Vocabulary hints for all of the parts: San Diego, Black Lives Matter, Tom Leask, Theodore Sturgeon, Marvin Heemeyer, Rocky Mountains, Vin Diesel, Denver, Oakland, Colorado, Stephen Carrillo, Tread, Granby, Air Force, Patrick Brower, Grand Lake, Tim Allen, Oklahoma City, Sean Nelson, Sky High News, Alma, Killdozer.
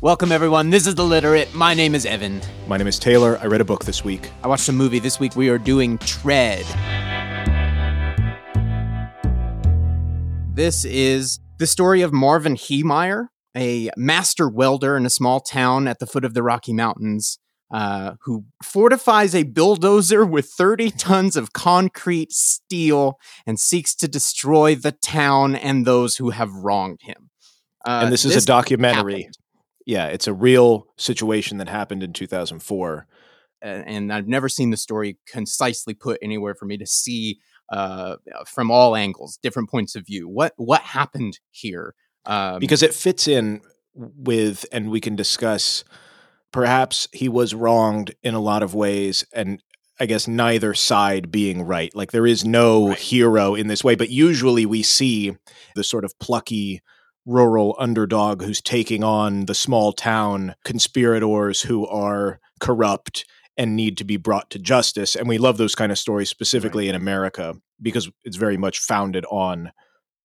Welcome, everyone. This is The Literate. My name is Evan. My name is Taylor. I read a book this week. I watched a movie. This week we are doing Tread. This is the story of Marvin Heemeyer, a master welder in a small town at the foot of the Rocky Mountains, who fortifies a bulldozer with 30 tons of concrete, steel, and seeks to destroy the town and those who have wronged him. And this is a documentary. Yeah, it's a real situation that happened in 2004. And I've never seen the story concisely put anywhere for me to see from all angles, different points of view. What happened here? Because it fits in with, and we can discuss, perhaps he was wronged in a lot of ways, and I guess neither side being right. Like there is no hero in this way, but usually we see the sort of plucky rural underdog who's taking on the small town conspirators who are corrupt and need to be brought to justice. And we love those kind of stories specifically in America because it's very much founded on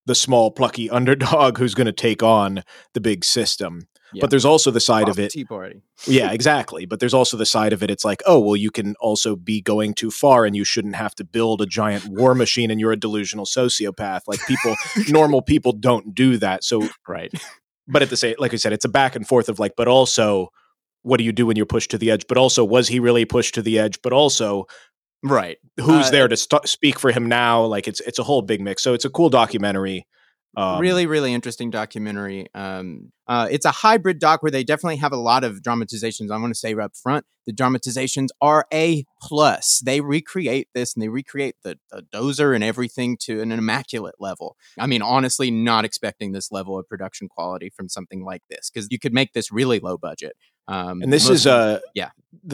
the small plucky underdog who's going to take on the big system. Yeah. But there's also the side of it. Tea party. Yeah, exactly. But there's also the side of it. It's like, oh, well, you can also be going too far and you shouldn't have to build a giant war machine and you're a delusional sociopath. Like people, normal people don't do that. So, But at the same, like I said, it's a back and forth of like, but also what do you do when you're pushed to the edge? But also, was he really pushed to the edge? But also, who's there to speak for him now? Like it's a whole big mix. So it's a cool documentary. Really, really interesting documentary. It's a hybrid doc where they definitely have a lot of dramatizations. I want to say up front, the dramatizations are A+. They recreate this and they recreate the dozer and everything to an immaculate level. I mean, honestly, not expecting this level of production quality from something like this because you could make this really low budget. And this is the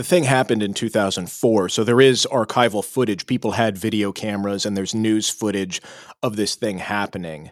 thing happened in 2004. So there is archival footage. People had video cameras and there's news footage of this thing happening.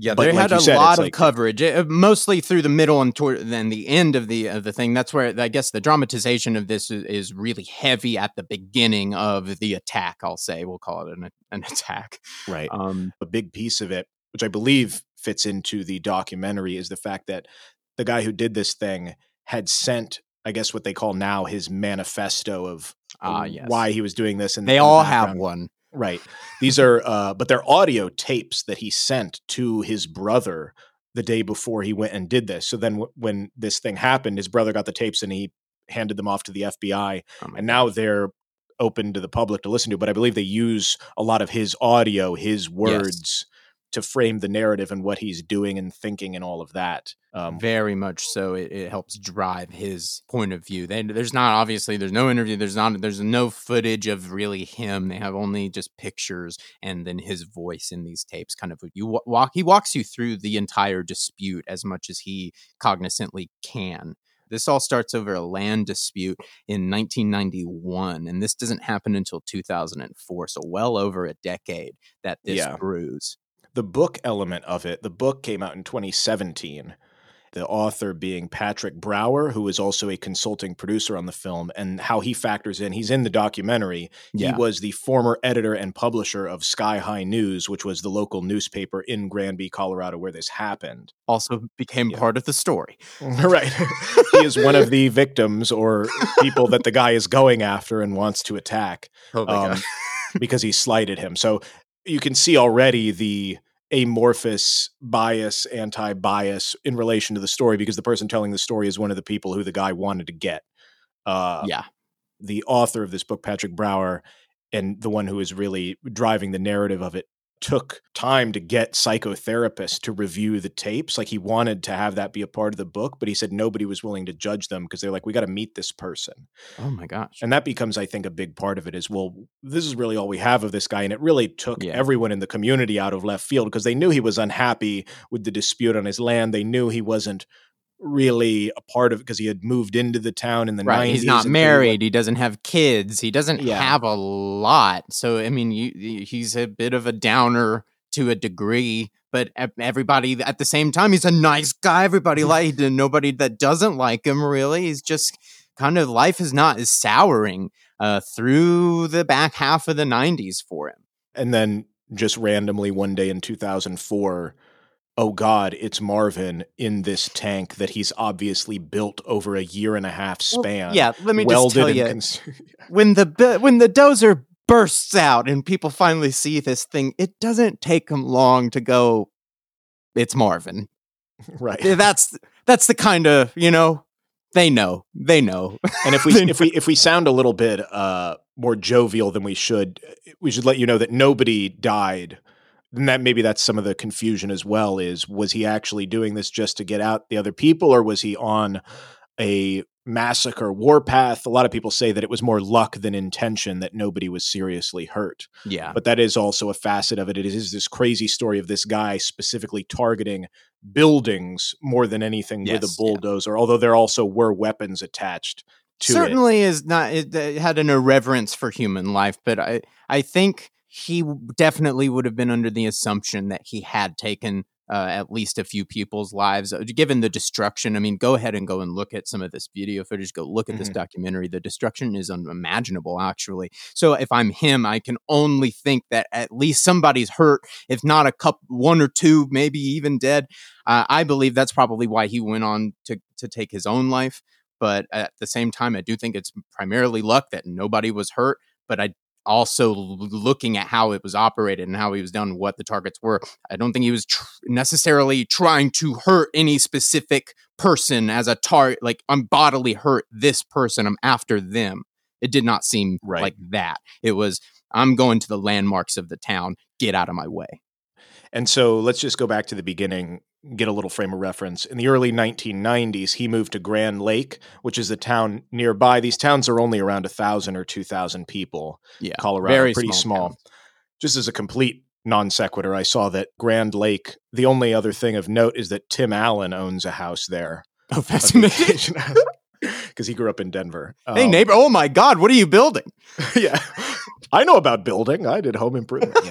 Yeah, but they had a lot of coverage, mostly through the middle and then the end of the thing. That's where I guess the dramatization of this is really heavy at the beginning of the attack, I'll say. We'll call it an attack. Right. A big piece of it, which I believe fits into the documentary, is the fact that the guy who did this thing had sent, I guess what they call now, his manifesto of why he was doing this. And they all have one. Right. These are, but they're audio tapes that he sent to his brother the day before he went and did this. So then when this thing happened, his brother got the tapes and he handed them off to the FBI. And now they're open to the public to listen to. But I believe they use a lot of his audio, his words to frame the narrative and what he's doing and thinking and all of that. Very much so. It helps drive his point of view. There's no interview. There's no footage of really him. They have only just pictures and then his voice in these tapes. Kind of he walks you through the entire dispute as much as he cognizantly can. This all starts over a land dispute in 1991, and this doesn't happen until 2004. So well over a decade that this brews. The book element of it, the book came out in 2017, the author being Patrick Brower, who is also a consulting producer on the film, and how he factors in. He's in the documentary. Yeah. He was the former editor and publisher of Sky High News, which was the local newspaper in Granby, Colorado, where this happened. Also became part of the story. Right. He is one of the victims or people that the guy is going after and wants to attack because he slighted him. So you can see already the amorphous bias, anti-bias in relation to the story, because the person telling the story is one of the people who the guy wanted to get. The author of this book, Patrick Brower, and the one who is really driving the narrative of it, took time to get psychotherapists to review the tapes. Like he wanted to have that be a part of the book, but he said nobody was willing to judge them because they're like, we got to meet this person. Oh my gosh. And that becomes, I think, a big part of it is, well, this is really all we have of this guy. And it really took everyone in the community out of left field because they knew he was unhappy with the dispute on his land. They knew he wasn't really a part of it because he had moved into the town in the 90s. He's not married. He doesn't have kids. He doesn't have a lot. So, I mean, he's a bit of a downer to a degree, but everybody at the same time, he's a nice guy. Everybody liked him. Nobody that doesn't like him, really. He's just kind of, life is souring through the back half of the 90s for him. And then just randomly one day in 2004, oh God, it's Marvin in this tank that he's obviously built over a year and a half span. Well, yeah, let me just tell you, when the dozer bursts out and people finally see this thing, it doesn't take them long to go, it's Marvin. Right. That's the kind of, you know, they know. And if we sound a little bit more jovial than we should let you know that nobody died. And that maybe that's some of the confusion as well, is was he actually doing this just to get out the other people, or was he on a massacre warpath? A lot of people say that it was more luck than intention, that nobody was seriously hurt. Yeah. But that is also a facet of it. It is this crazy story of this guy specifically targeting buildings more than anything, yes, with a bulldozer, yeah, although there also were weapons attached to Certainly is not, it had an irreverence for human life, but I think he definitely would have been under the assumption that he had taken at least a few people's lives, given the destruction. I mean, go ahead and go and look at some of this video footage. Go look at this documentary. The destruction is unimaginable, actually. So if I'm him, I can only think that at least somebody's hurt, if not a couple, one or two, maybe even dead. I believe that's probably why he went on to take his own life. But at the same time, I do think it's primarily luck that nobody was hurt. But I also looking at how it was operated and how he was done, what the targets were, I don't think he was necessarily trying to hurt any specific person as a target, like I'm bodily hurt this person, I'm after them. It did not seem right. Like that. It was, I'm going to the landmarks of the town, get out of my way. And so let's just go back to the beginning, get a little frame of reference. In the early 1990s, he moved to Grand Lake, which is the town nearby. These towns are only around 1,000 or 2,000 people. Yeah, Colorado, very pretty small. Just as a complete non sequitur, I saw that Grand Lake, the only other thing of note is that Tim Allen owns a house there. Oh, fascinating. Because he grew up in Denver. Hey, neighbor. Oh, my God. What are you building? Yeah. I know about building. I did home improvement. Yeah.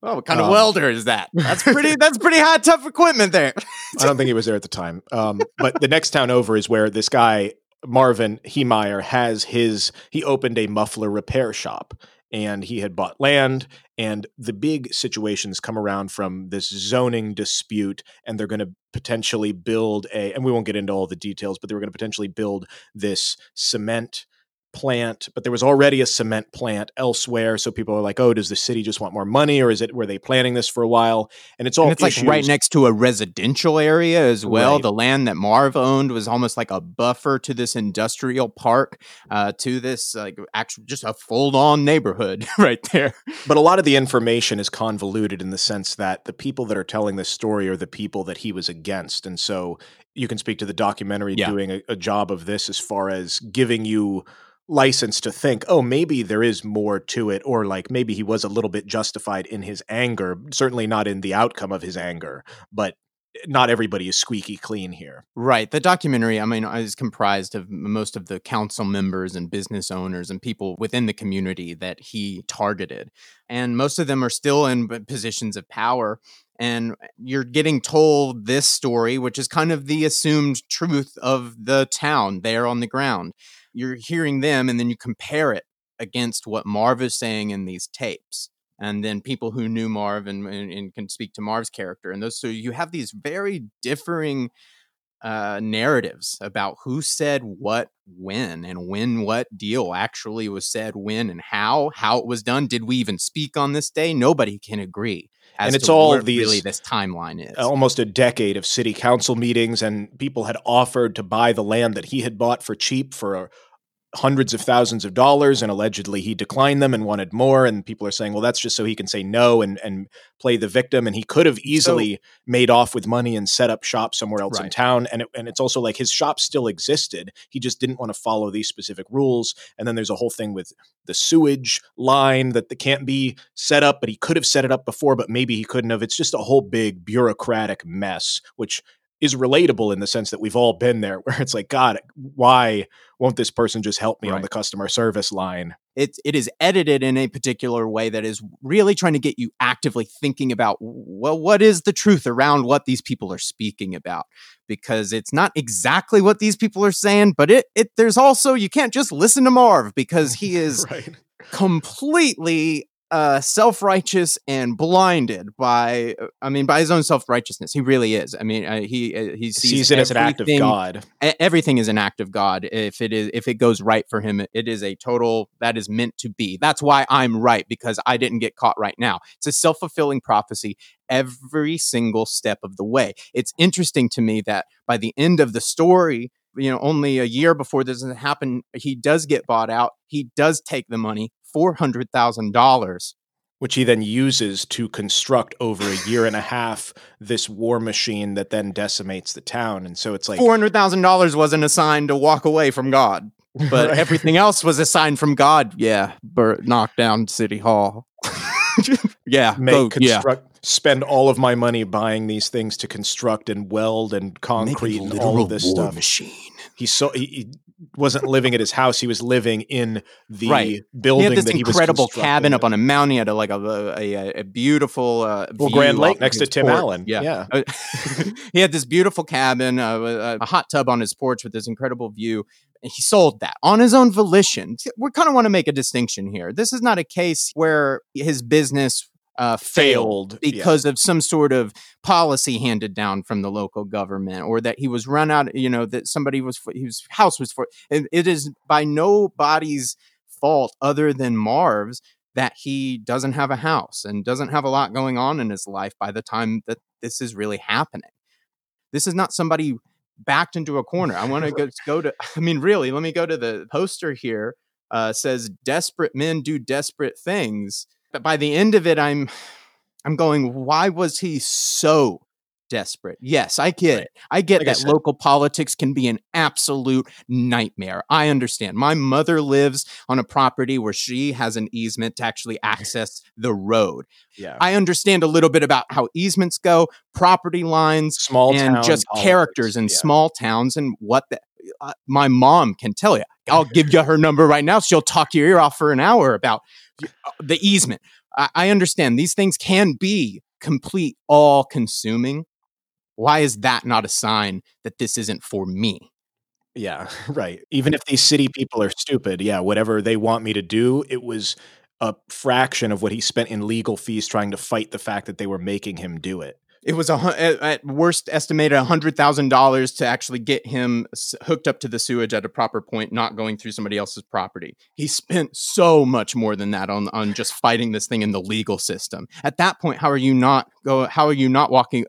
Oh, what kind of welder is that? That's pretty high, tough equipment there. I don't think he was there at the time. But the next town over is where this guy, Marvin Heemeyer, he opened a muffler repair shop, and he had bought land, and the big situations come around from this zoning dispute, and they're going to potentially build and we won't get into all the details, but they were going to potentially build this cement plant, but there was already a cement plant elsewhere. So people are like, oh, does the city just want more money, or were they planning this for a while? And it's issues. Like right next to a residential area as well. Right. The land that Marv owned was almost like a buffer to this industrial park, to this actual just a full on neighborhood right there. But a lot of the information is convoluted in the sense that the people that are telling this story are the people that he was against. And so you can speak to the documentary doing a job of this as far as giving you license to think, oh, maybe there is more to it, or like maybe he was a little bit justified in his anger, certainly not in the outcome of his anger, but not everybody is squeaky clean here. Right. The documentary, I mean, is comprised of most of the council members and business owners and people within the community that he targeted. And most of them are still in positions of power. And you're getting told this story, which is kind of the assumed truth of the town there on the ground. You're hearing them, and then you compare it against what Marv is saying in these tapes. And then people who knew Marv and can speak to Marv's character. And so you have these very differing narratives about who said what when, and when what deal actually was said when, and how it was done. Did we even speak on this day? Nobody can agree. And it's all these, really, this timeline is almost a decade of city council meetings, and people had offered to buy the land that he had bought for cheap for hundreds of thousands of dollars, and allegedly he declined them and wanted more. And people are saying, well, that's just so he can say no and play the victim. And he could have easily made off with money and set up shop somewhere else in town. And it's also like his shop still existed. He just didn't want to follow these specific rules. And then there's a whole thing with the sewage line that can't be set up, but he could have set it up before, but maybe he couldn't have. It's just a whole big bureaucratic mess, which is relatable in the sense that we've all been there, where it's like, God, why won't this person just help me on the customer service line? It is edited in a particular way that is really trying to get you actively thinking about, well, what is the truth around what these people are speaking about? Because it's not exactly what these people are saying, but there's also, you can't just listen to Marv because he is completely self-righteous and blinded by, I mean, by his own self-righteousness. He really is. I mean, he sees it as an act of God. Everything is an act of God. If it goes right for him, it is a total, that is meant to be. That's why I'm right, because I didn't get caught right now. It's a self-fulfilling prophecy every single step of the way. It's interesting to me that by the end of the story, you know, only a year before this doesn't happen, he does get bought out. He does take the money. $400,000, which he then uses to construct over a year and a half this war machine that then decimates the town. And so it's like $400,000 wasn't a sign to walk away from God, but right. Everything else was a sign from God. Yeah, knock down City Hall. Yeah, spend all of my money buying these things to construct and weld and concrete and all of this war stuff. Machine. He wasn't living at his house. He was living in the building that he was constructing. He had this incredible cabin up on a mountain. He had a beautiful Grand Lake next to Tim Allen. Yeah. He had this beautiful cabin, a hot tub on his porch with this incredible view. He sold that on his own volition. We kind of want to make a distinction here. This is not a case where his business failed because of some sort of policy handed down from the local government, or that he was run out, you know, that somebody was, his house was for, and it is by nobody's fault other than Marv's that he doesn't have a house and doesn't have a lot going on in his life by the time that this is really happening. This is not somebody backed into a corner. I want to let me go to the poster here. Says desperate men do desperate things. But by the end of it, I'm going, why was he so desperate? Yes, I get it. I get that local politics can be an absolute nightmare. I understand. My mother lives on a property where she has an easement to actually access the road. Yeah. I understand a little bit about how easements go, property lines, small and just politics. Characters in small towns and what the... my mom can tell you. I'll give you her number right now. She'll talk your ear off for an hour about the easement. I understand these things can be complete, all-consuming. Why is that not a sign that this isn't for me? Yeah, right. Even if these city people are stupid, whatever they want me to do, it was a fraction of what he spent in legal fees trying to fight the fact that they were making him do it. It was at worst estimated $100,000 to actually get him hooked up to the sewage at a proper point, not going through somebody else's property. He spent so much more than that on just fighting this thing in the legal system. At that point, how are you not walking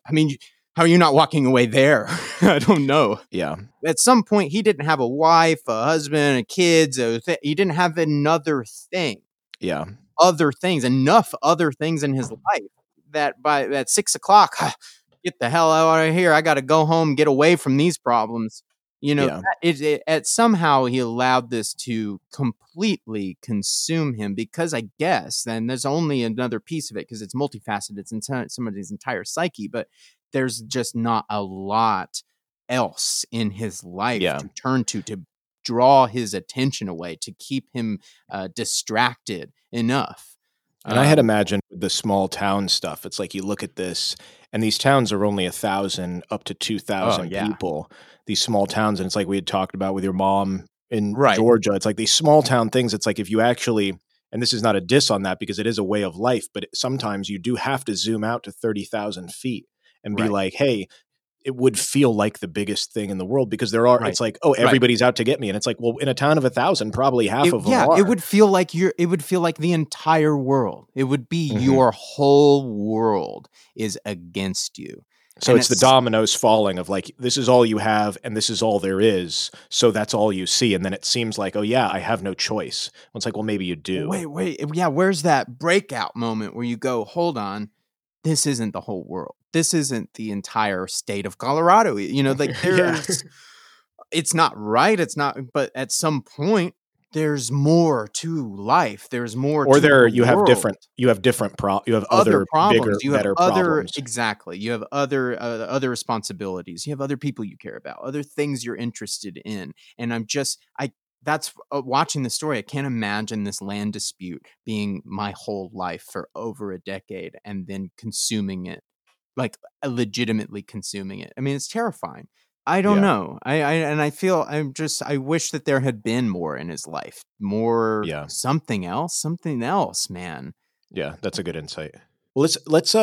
away there? I don't know. Yeah. At some point, he didn't have a wife, a husband, kids. He didn't have another thing. Yeah. Enough other things in his life. That by at 6 o'clock, get the hell out of here. I got to go home, get away from these problems. You know, somehow he allowed this to completely consume him because I guess then there's only another piece of it because it's multifaceted. It's somebody's entire psyche, but there's just not a lot else in his life to turn to draw his attention away, to keep him distracted enough. And I had imagined the small town stuff. It's like you look at this, and these towns are only 1,000 up to 2,000 people, these small towns. And it's like we had talked about with your mom in Georgia. It's like these small town things. It's like if you actually, and this is not a diss on that because it is a way of life, but sometimes you do have to zoom out to 30,000 feet and be like, hey, it would feel like the biggest thing in the world because there are, it's like, oh, everybody's out to get me. And it's like, well, in a town of 1,000, probably half of them are. It would feel like it would feel like the entire world. It would be your whole world is against you. So it's the dominoes falling of like, this is all you have and this is all there is. So that's all you see. And then it seems like, oh yeah, I have no choice. Well, it's like, well, maybe you do. Wait. Yeah. Where's that breakout moment where you go, hold on, this isn't the whole world. This isn't the entire state of Colorado. You know, like there's, it's not right. It's not, but at some point there's more to life. There's more. Or to there the you world. Have different, you have other problems, bigger, you have better other, problems. Exactly. You have other responsibilities. You have other people you care about, other things you're interested in. And that's watching the story. I can't imagine this land dispute being my whole life for over a decade and then consuming it. Like legitimately consuming it. I mean, it's terrifying. I don't know. I wish that there had been more in his life, more something else, man. Yeah, that's a good insight. Well, let's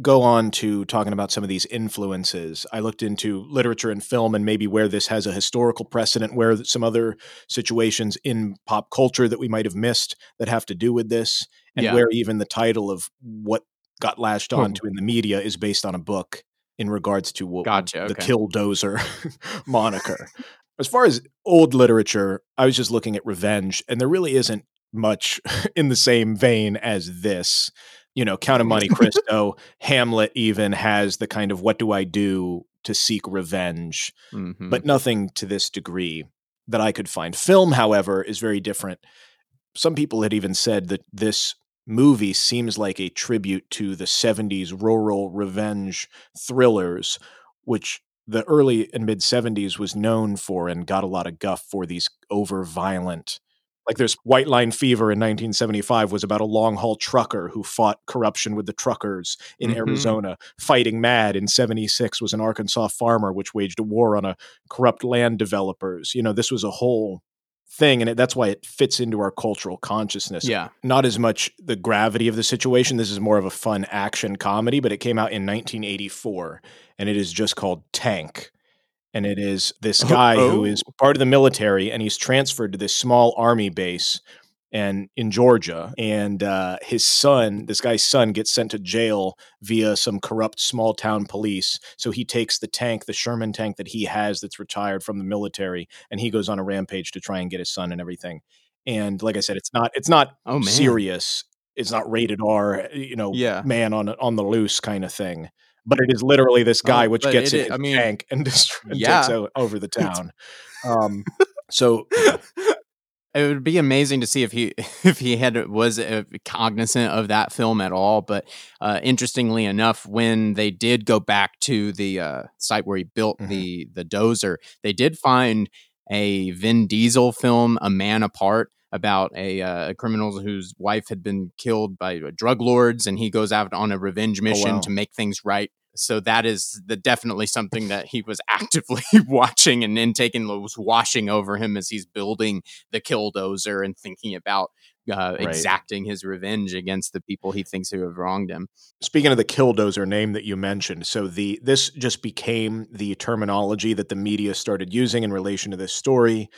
go on to talking about some of these influences. I looked into literature and film and maybe where this has a historical precedent, where some other situations in pop culture that we might have missed that have to do with this, and where even the title of what got lashed onto in the media is based on a book in regards to what the Killdozer moniker. As far as old literature, I was just looking at revenge, and there really isn't much in the same vein as this. You know, Count of Monte Cristo, Hamlet even has the kind of what do I do to seek revenge, but nothing to this degree that I could find. Film, however, is very different. Some people had even said that this movie seems like a tribute to the 70s rural revenge thrillers, which the early and mid 70s was known for and got a lot of guff for these over-violent. Like there's White Line Fever in 1975 was about a long-haul trucker who fought corruption with the truckers in Arizona. Fighting Mad in 76 was an Arkansas farmer which waged a war on a corrupt land developers. You know, this was a whole thing, and that's why it fits into our cultural consciousness. Yeah. Not as much the gravity of the situation. This is more of a fun action comedy, but it came out in 1984, and it is just called Tank. And it is this guy who is part of the military, and he's transferred to this small army base and in Georgia. And his son, this guy's son, gets sent to jail via some corrupt small town police. So he takes the tank, the Sherman tank that he has that's retired from the military, and he goes on a rampage to try and get his son and everything. And like I said, it's not serious. It's not rated R, man on the loose kind of thing. But it is literally this guy which gets in his tank and takes over the town. It would be amazing to see if he was cognizant of that film at all. But interestingly enough, when they did go back to the site where he built the dozer, they did find a Vin Diesel film, A Man Apart, about a criminal whose wife had been killed by drug lords, and he goes out on a revenge mission to make things right. So that is definitely something that he was actively watching and intaking, was washing over him as he's building the Killdozer and thinking about exacting his revenge against the people he thinks who have wronged him. Speaking of the Killdozer name that you mentioned, so this just became the terminology that the media started using in relation to this story.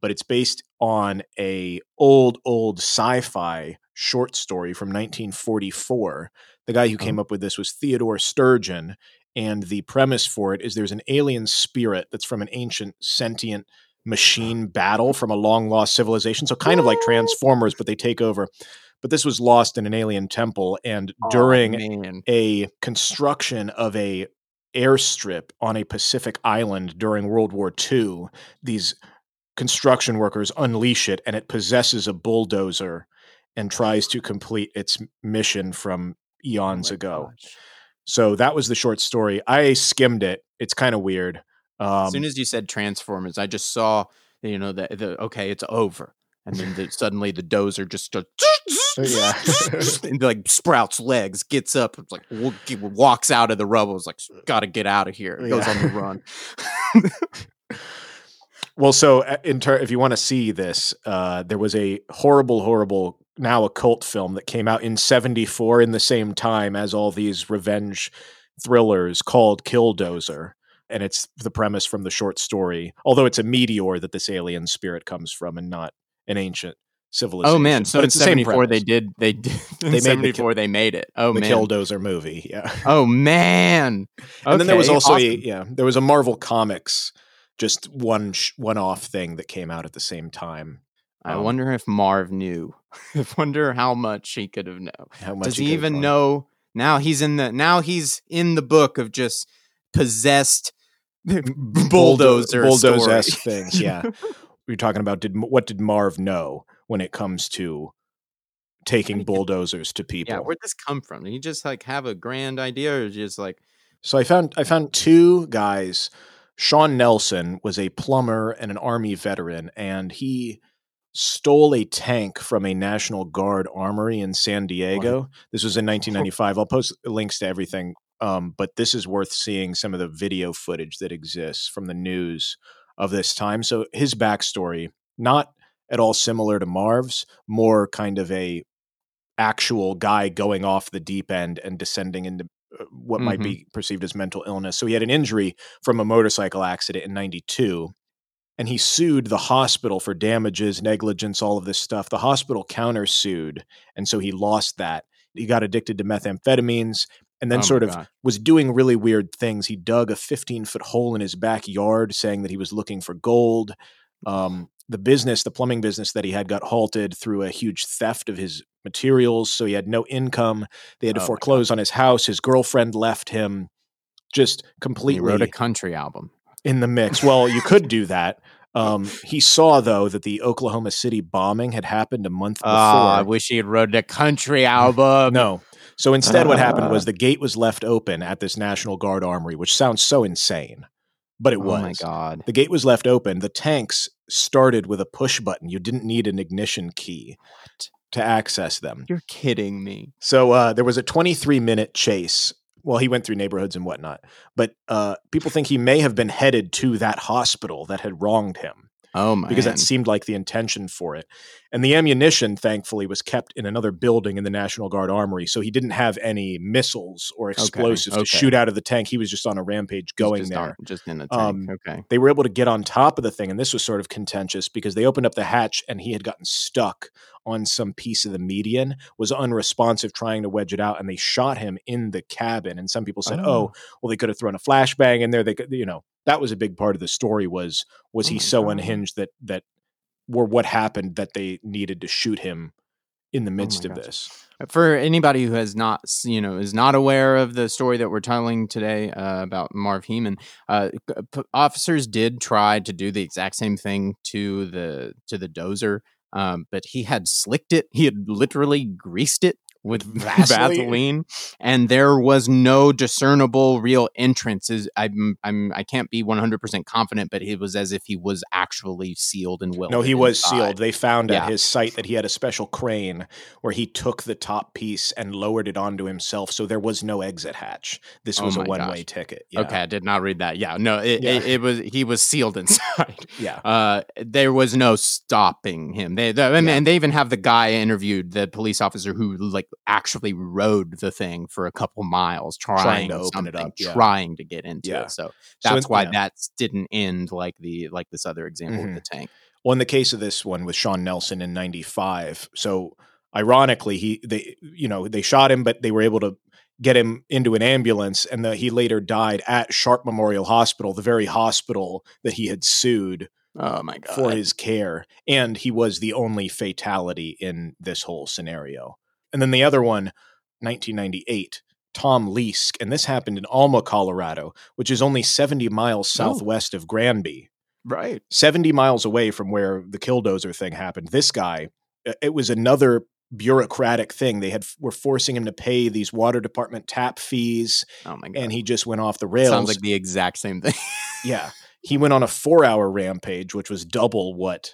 But it's based on a old sci-fi short story from 1944. The guy who came up with this was Theodore Sturgeon, and the premise for it is there's an alien spirit that's from an ancient sentient machine battle from a long-lost civilization, so kind of like Transformers, but they take over. But this was lost in an alien temple, and during a construction of a airstrip on a Pacific island during World War II, these construction workers unleash it, and it possesses a bulldozer and tries to complete its mission from eons ago. Gosh. So that was the short story. I skimmed it. It's kind of weird. As soon as you said Transformers, I just saw, it's over. And then suddenly the dozer just starts, and like sprouts legs, gets up, like walks out of the rubble. It's like, got to get out of here. It goes on the run. Well, so if you want to see this, there was a horrible, now a cult film that came out in 74 in the same time as all these revenge thrillers called Killdozer. And it's the premise from the short story, although it's a meteor that this alien spirit comes from and not an ancient civilization. Oh, man. So in 74, they made it. Oh, man. The Killdozer movie. Yeah. Oh, man. And then there was also a Marvel Comics, just one-off thing that came out at the same time. I wonder if Marv knew. I wonder how much he could have known. Does he even know? Now he's in the book of just possessed bulldozer things. Yeah, we're talking about what did Marv know when it comes to taking bulldozers to people? Yeah, where'd this come from? Did he just like have a grand idea, or just like? So I found two guys. Sean Nelson was a plumber and an Army veteran, and he stole a tank from a National Guard armory in San Diego. Wow. This was in 1995. I'll post links to everything, but this is worth seeing some of the video footage that exists from the news of this time. So his backstory, not at all similar to Marv's, more kind of a actual guy going off the deep end and descending into what might be perceived as mental illness. So he had an injury from a motorcycle accident in 92, and he sued the hospital for damages, negligence, all of this stuff. The hospital countersued, and so he lost that. He got addicted to methamphetamines and then was doing really weird things. He dug a 15-foot hole in his backyard saying that he was looking for gold. The plumbing business that he had got halted through a huge theft of his materials. So he had no income. They had to foreclose on his house. His girlfriend left him just completely. He wrote a country album. In the mix. Well, you could do that. He saw, though, that the Oklahoma City bombing had happened a month before. I wish he had wrote a country album. No. So instead, what happened was the gate was left open at this National Guard armory, which sounds so insane, but it was. Oh, my God. The gate was left open. The tanks started with a push button. You didn't need an ignition key to access them. You're kidding me. So there was a 23-minute chase. Well, he went through neighborhoods and whatnot, but people think he may have been headed to that hospital that had wronged him. Oh, man. Because that seemed like the intention for it. And the ammunition, thankfully, was kept in another building in the National Guard armory, so he didn't have any missiles or explosives to shoot out of the tank. He was just on a rampage going just in the tank. They were able to get on top of the thing, and this was sort of contentious because they opened up the hatch, and he had gotten stuck on some piece of the median, was unresponsive trying to wedge it out, and they shot him in the cabin. And some people said, well, they could have thrown a flashbang in there. They could, that was a big part of the story was he so unhinged that were what happened that they needed to shoot him in the midst of this. For anybody who has not, is not aware of the story that we're telling today about Marv Heeman, officers did try to do the exact same thing to the dozer, but he had slicked it. He had literally greased it with Vaseline, and there was no discernible real entrances. I can't be 100% confident, but it was as if he was actually sealed and welded. No, he was sealed. They found at his site that he had a special crane where he took the top piece and lowered it onto himself, so there was no exit hatch. This was a one-way ticket. Yeah. Okay, I did not read that. Yeah, no, it was, he was sealed inside. There was no stopping him. And they even have the guy interviewed, the police officer who actually rode the thing for a couple miles trying to open it up, trying to get into it. So that's why that didn't end like this other example of the tank. Well, in the case of this one with Sean Nelson in 95, so ironically, they shot him, but they were able to get him into an ambulance, and he later died at Sharp Memorial Hospital, the very hospital that he had sued for his care. And he was the only fatality in this whole scenario. And then the other one, 1998, Tom Leask. And this happened in Alma, Colorado, which is only 70 miles southwest of Granby. Right. 70 miles away from where the Killdozer thing happened. This guy, it was another bureaucratic thing. They were forcing him to pay these water department tap fees. Oh my God. And he just went off the rails. Sounds like the exact same thing. Yeah. He went on a 4-hour rampage, which was double what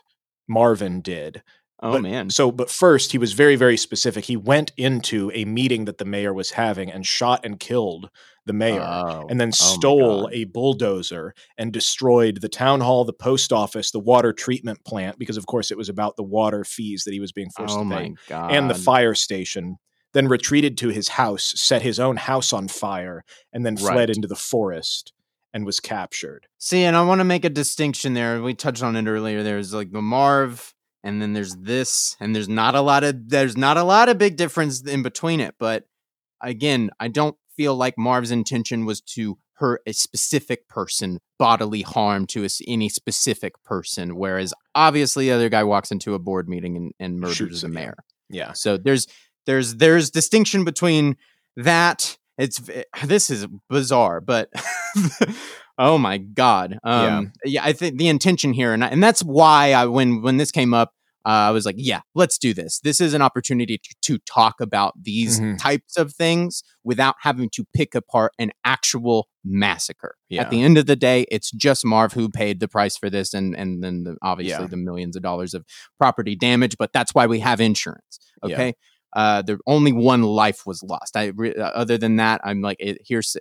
Marvin did. But first, he was very, very specific. He went into a meeting that the mayor was having and shot and killed the mayor, and then stole a bulldozer and destroyed the town hall, the post office, the water treatment plant, because of course it was about the water fees that he was being forced to pay, and the fire station. Then retreated to his house, set his own house on fire, and then fled into the forest and was captured. See, and I want to make a distinction there. We touched on it earlier. There's like the Marv. And then there's this, and there's not a lot of big difference in between it. But again, I don't feel like Marv's intention was to hurt a specific person, bodily harm to any specific person. Whereas obviously the other guy walks into a board meeting and murders the mayor. Yeah. So there's distinction between that. This is bizarre, but. Oh my God. I think the intention here, and that's why when this came up, I was like, yeah, let's do this. This is an opportunity to talk about these types of things without having to pick apart an actual massacre. Yeah. At the end of the day, it's just Marv who paid the price for this, and then the millions of dollars of property damage, but that's why we have insurance. Okay. Yeah. There only one life was lost. Other than that, I'm like, it's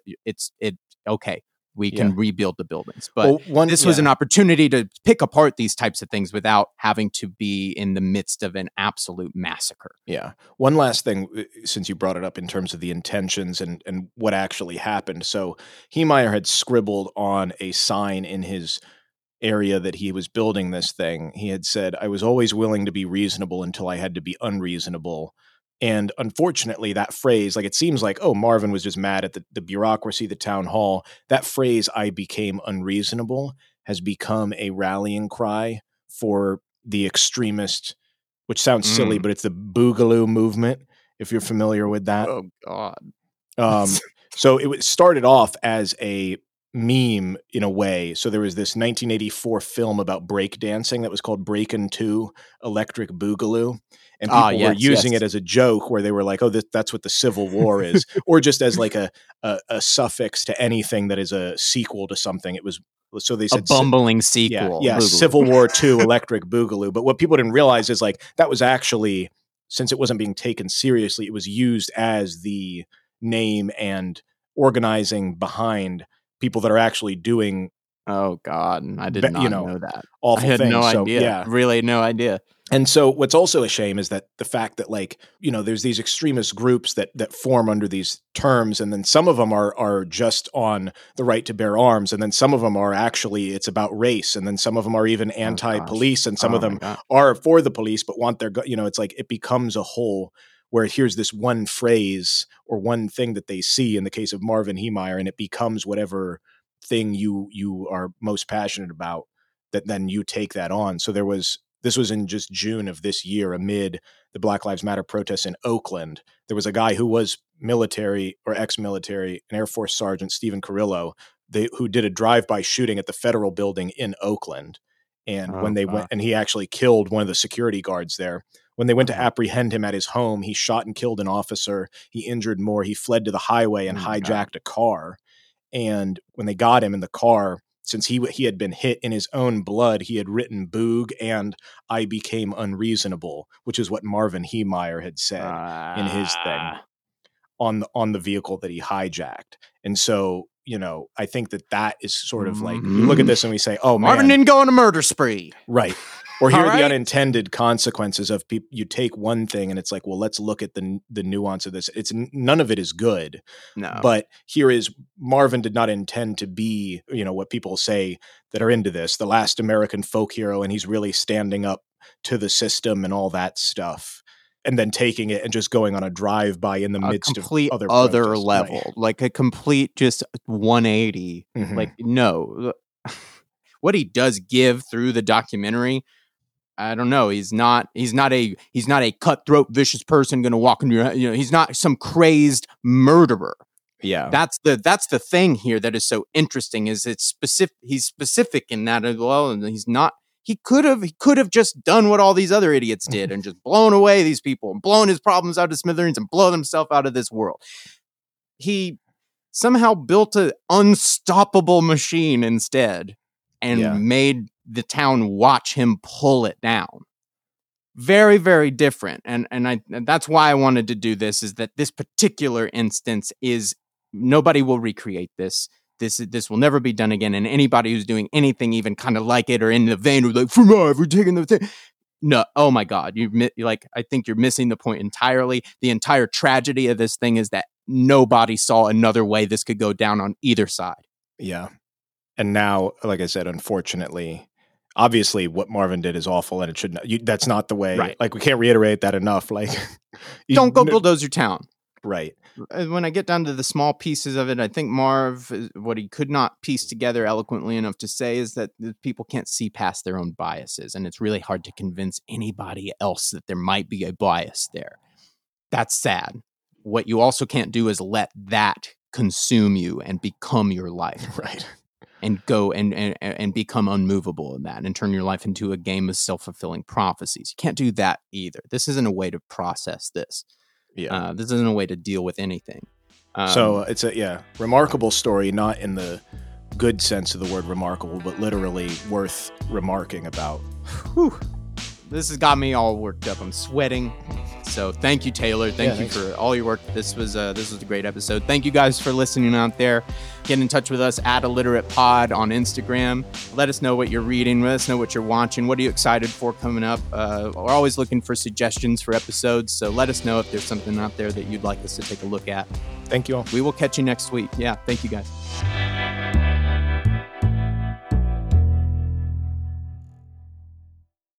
okay. We can rebuild the buildings. But this was an opportunity to pick apart these types of things without having to be in the midst of an absolute massacre. Yeah. One last thing, since you brought it up in terms of the intentions and what actually happened. So Heemeyer had scribbled on a sign in his area that he was building this thing. He had said, "I was always willing to be reasonable until I had to be unreasonable." And unfortunately, that phrase, like it seems like, oh, Marvin was just mad at the bureaucracy, the town hall. That phrase, "I became unreasonable," has become a rallying cry for the extremist, which sounds silly, but it's the Boogaloo movement, if you're familiar with that. Oh, God. So it started off as a meme in a way. So there was this 1984 film about breakdancing that was called Breakin' 2 Electric Boogaloo. And people were using it as a joke where they were like, oh, that's what the Civil War is, or just as like a suffix to anything that is a sequel to something. It was, so they said a bumbling sequel. Yeah, Civil War 2 Electric Boogaloo. But what people didn't realize is like that was actually, since it wasn't being taken seriously, it was used as the name and organizing behind people that are actually doing. Oh God, I did not know that. Awful. I had no idea. Yeah. Really, no idea. And so, what's also a shame is that the fact that, like, there's these extremist groups that form under these terms, and then some of them are just on the right to bear arms, and then some of them are actually it's about race, and then some of them are even anti-police, and some of them are for the police but want their it's like it becomes a whole. Where here's this one phrase or one thing that they see in the case of Marvin Heemeyer, and it becomes whatever thing you are most passionate about, that then you take that on. So this was in just June of this year, amid the Black Lives Matter protests in Oakland. There was a guy who was military or ex-military, an Air Force Sergeant, Stephen Carrillo, who did a drive-by shooting at the federal building in Oakland. And when they went, and he actually killed one of the security guards there. When they went to apprehend him at his home, he shot and killed an officer. He injured more. He fled to the highway and hijacked a car. And when they got him in the car, since he had been hit in his own blood, he had written "Boog" and "I became unreasonable," which is what Marvin Heemeyer had said in his thing on the vehicle that he hijacked. And so, I think that is sort of like, you look at this and we say, oh, man. Marvin didn't go on a murder spree. Right. Or here are the unintended consequences of people. You take one thing and it's like, well, let's look at the nuance of this. It's none of it is good. No. But here is Marvin did not intend to be, what people say that are into this, the last American folk hero. And he's really standing up to the system and all that stuff. And then taking it and just going on a drive-by in the midst of other protests, level, right? Like a complete just 180. Mm-hmm. Like, no, what he does give through the documentary, I don't know. He's not a cutthroat, vicious person going to walk into your, he's not some crazed murderer. Yeah, that's the thing here that is so interesting. Is it's specific? He's specific in that as well, and he's not. He could have just done what all these other idiots did and just blown away these people and blown his problems out of smithereens and blown himself out of this world. He somehow built an unstoppable machine instead and made the town watch him pull it down. Very, very different. And that's why I wanted to do this, is that this particular instance is nobody will recreate this. This will never be done again, and anybody who's doing anything even kind of like it or in the vein of like, "From we're taking the thing." No, oh my God, I think you're missing the point entirely. The entire tragedy of this thing is that nobody saw another way this could go down on either side. Yeah, and now, like I said, unfortunately, obviously, what Marvin did is awful, and it should not. That's not the way. Right. Like we can't reiterate that enough. Like, don't go bulldozer town. Right. When I get down to the small pieces of it, I think Marv, what he could not piece together eloquently enough to say is that people can't see past their own biases. And it's really hard to convince anybody else that there might be a bias there. That's sad. What you also can't do is let that consume you and become your life. Right. And go and become unmovable in that and turn your life into a game of self-fulfilling prophecies. You can't do that either. This isn't a way to process this. Yeah, this isn't a way to deal with anything. So it's a remarkable story, not in the good sense of the word remarkable, but literally worth remarking about. Whew. This has got me all worked up. I'm sweating. So thank you, Taylor. Thank you for all your work. This was a great episode. Thank you guys for listening out there. Get in touch with us at Illiterate Pod on Instagram. Let us know what you're reading. Let us know what you're watching. What are you excited for coming up? We're always looking for suggestions for episodes. So let us know if there's something out there that you'd like us to take a look at. Thank you all. We will catch you next week. Yeah. Thank you guys.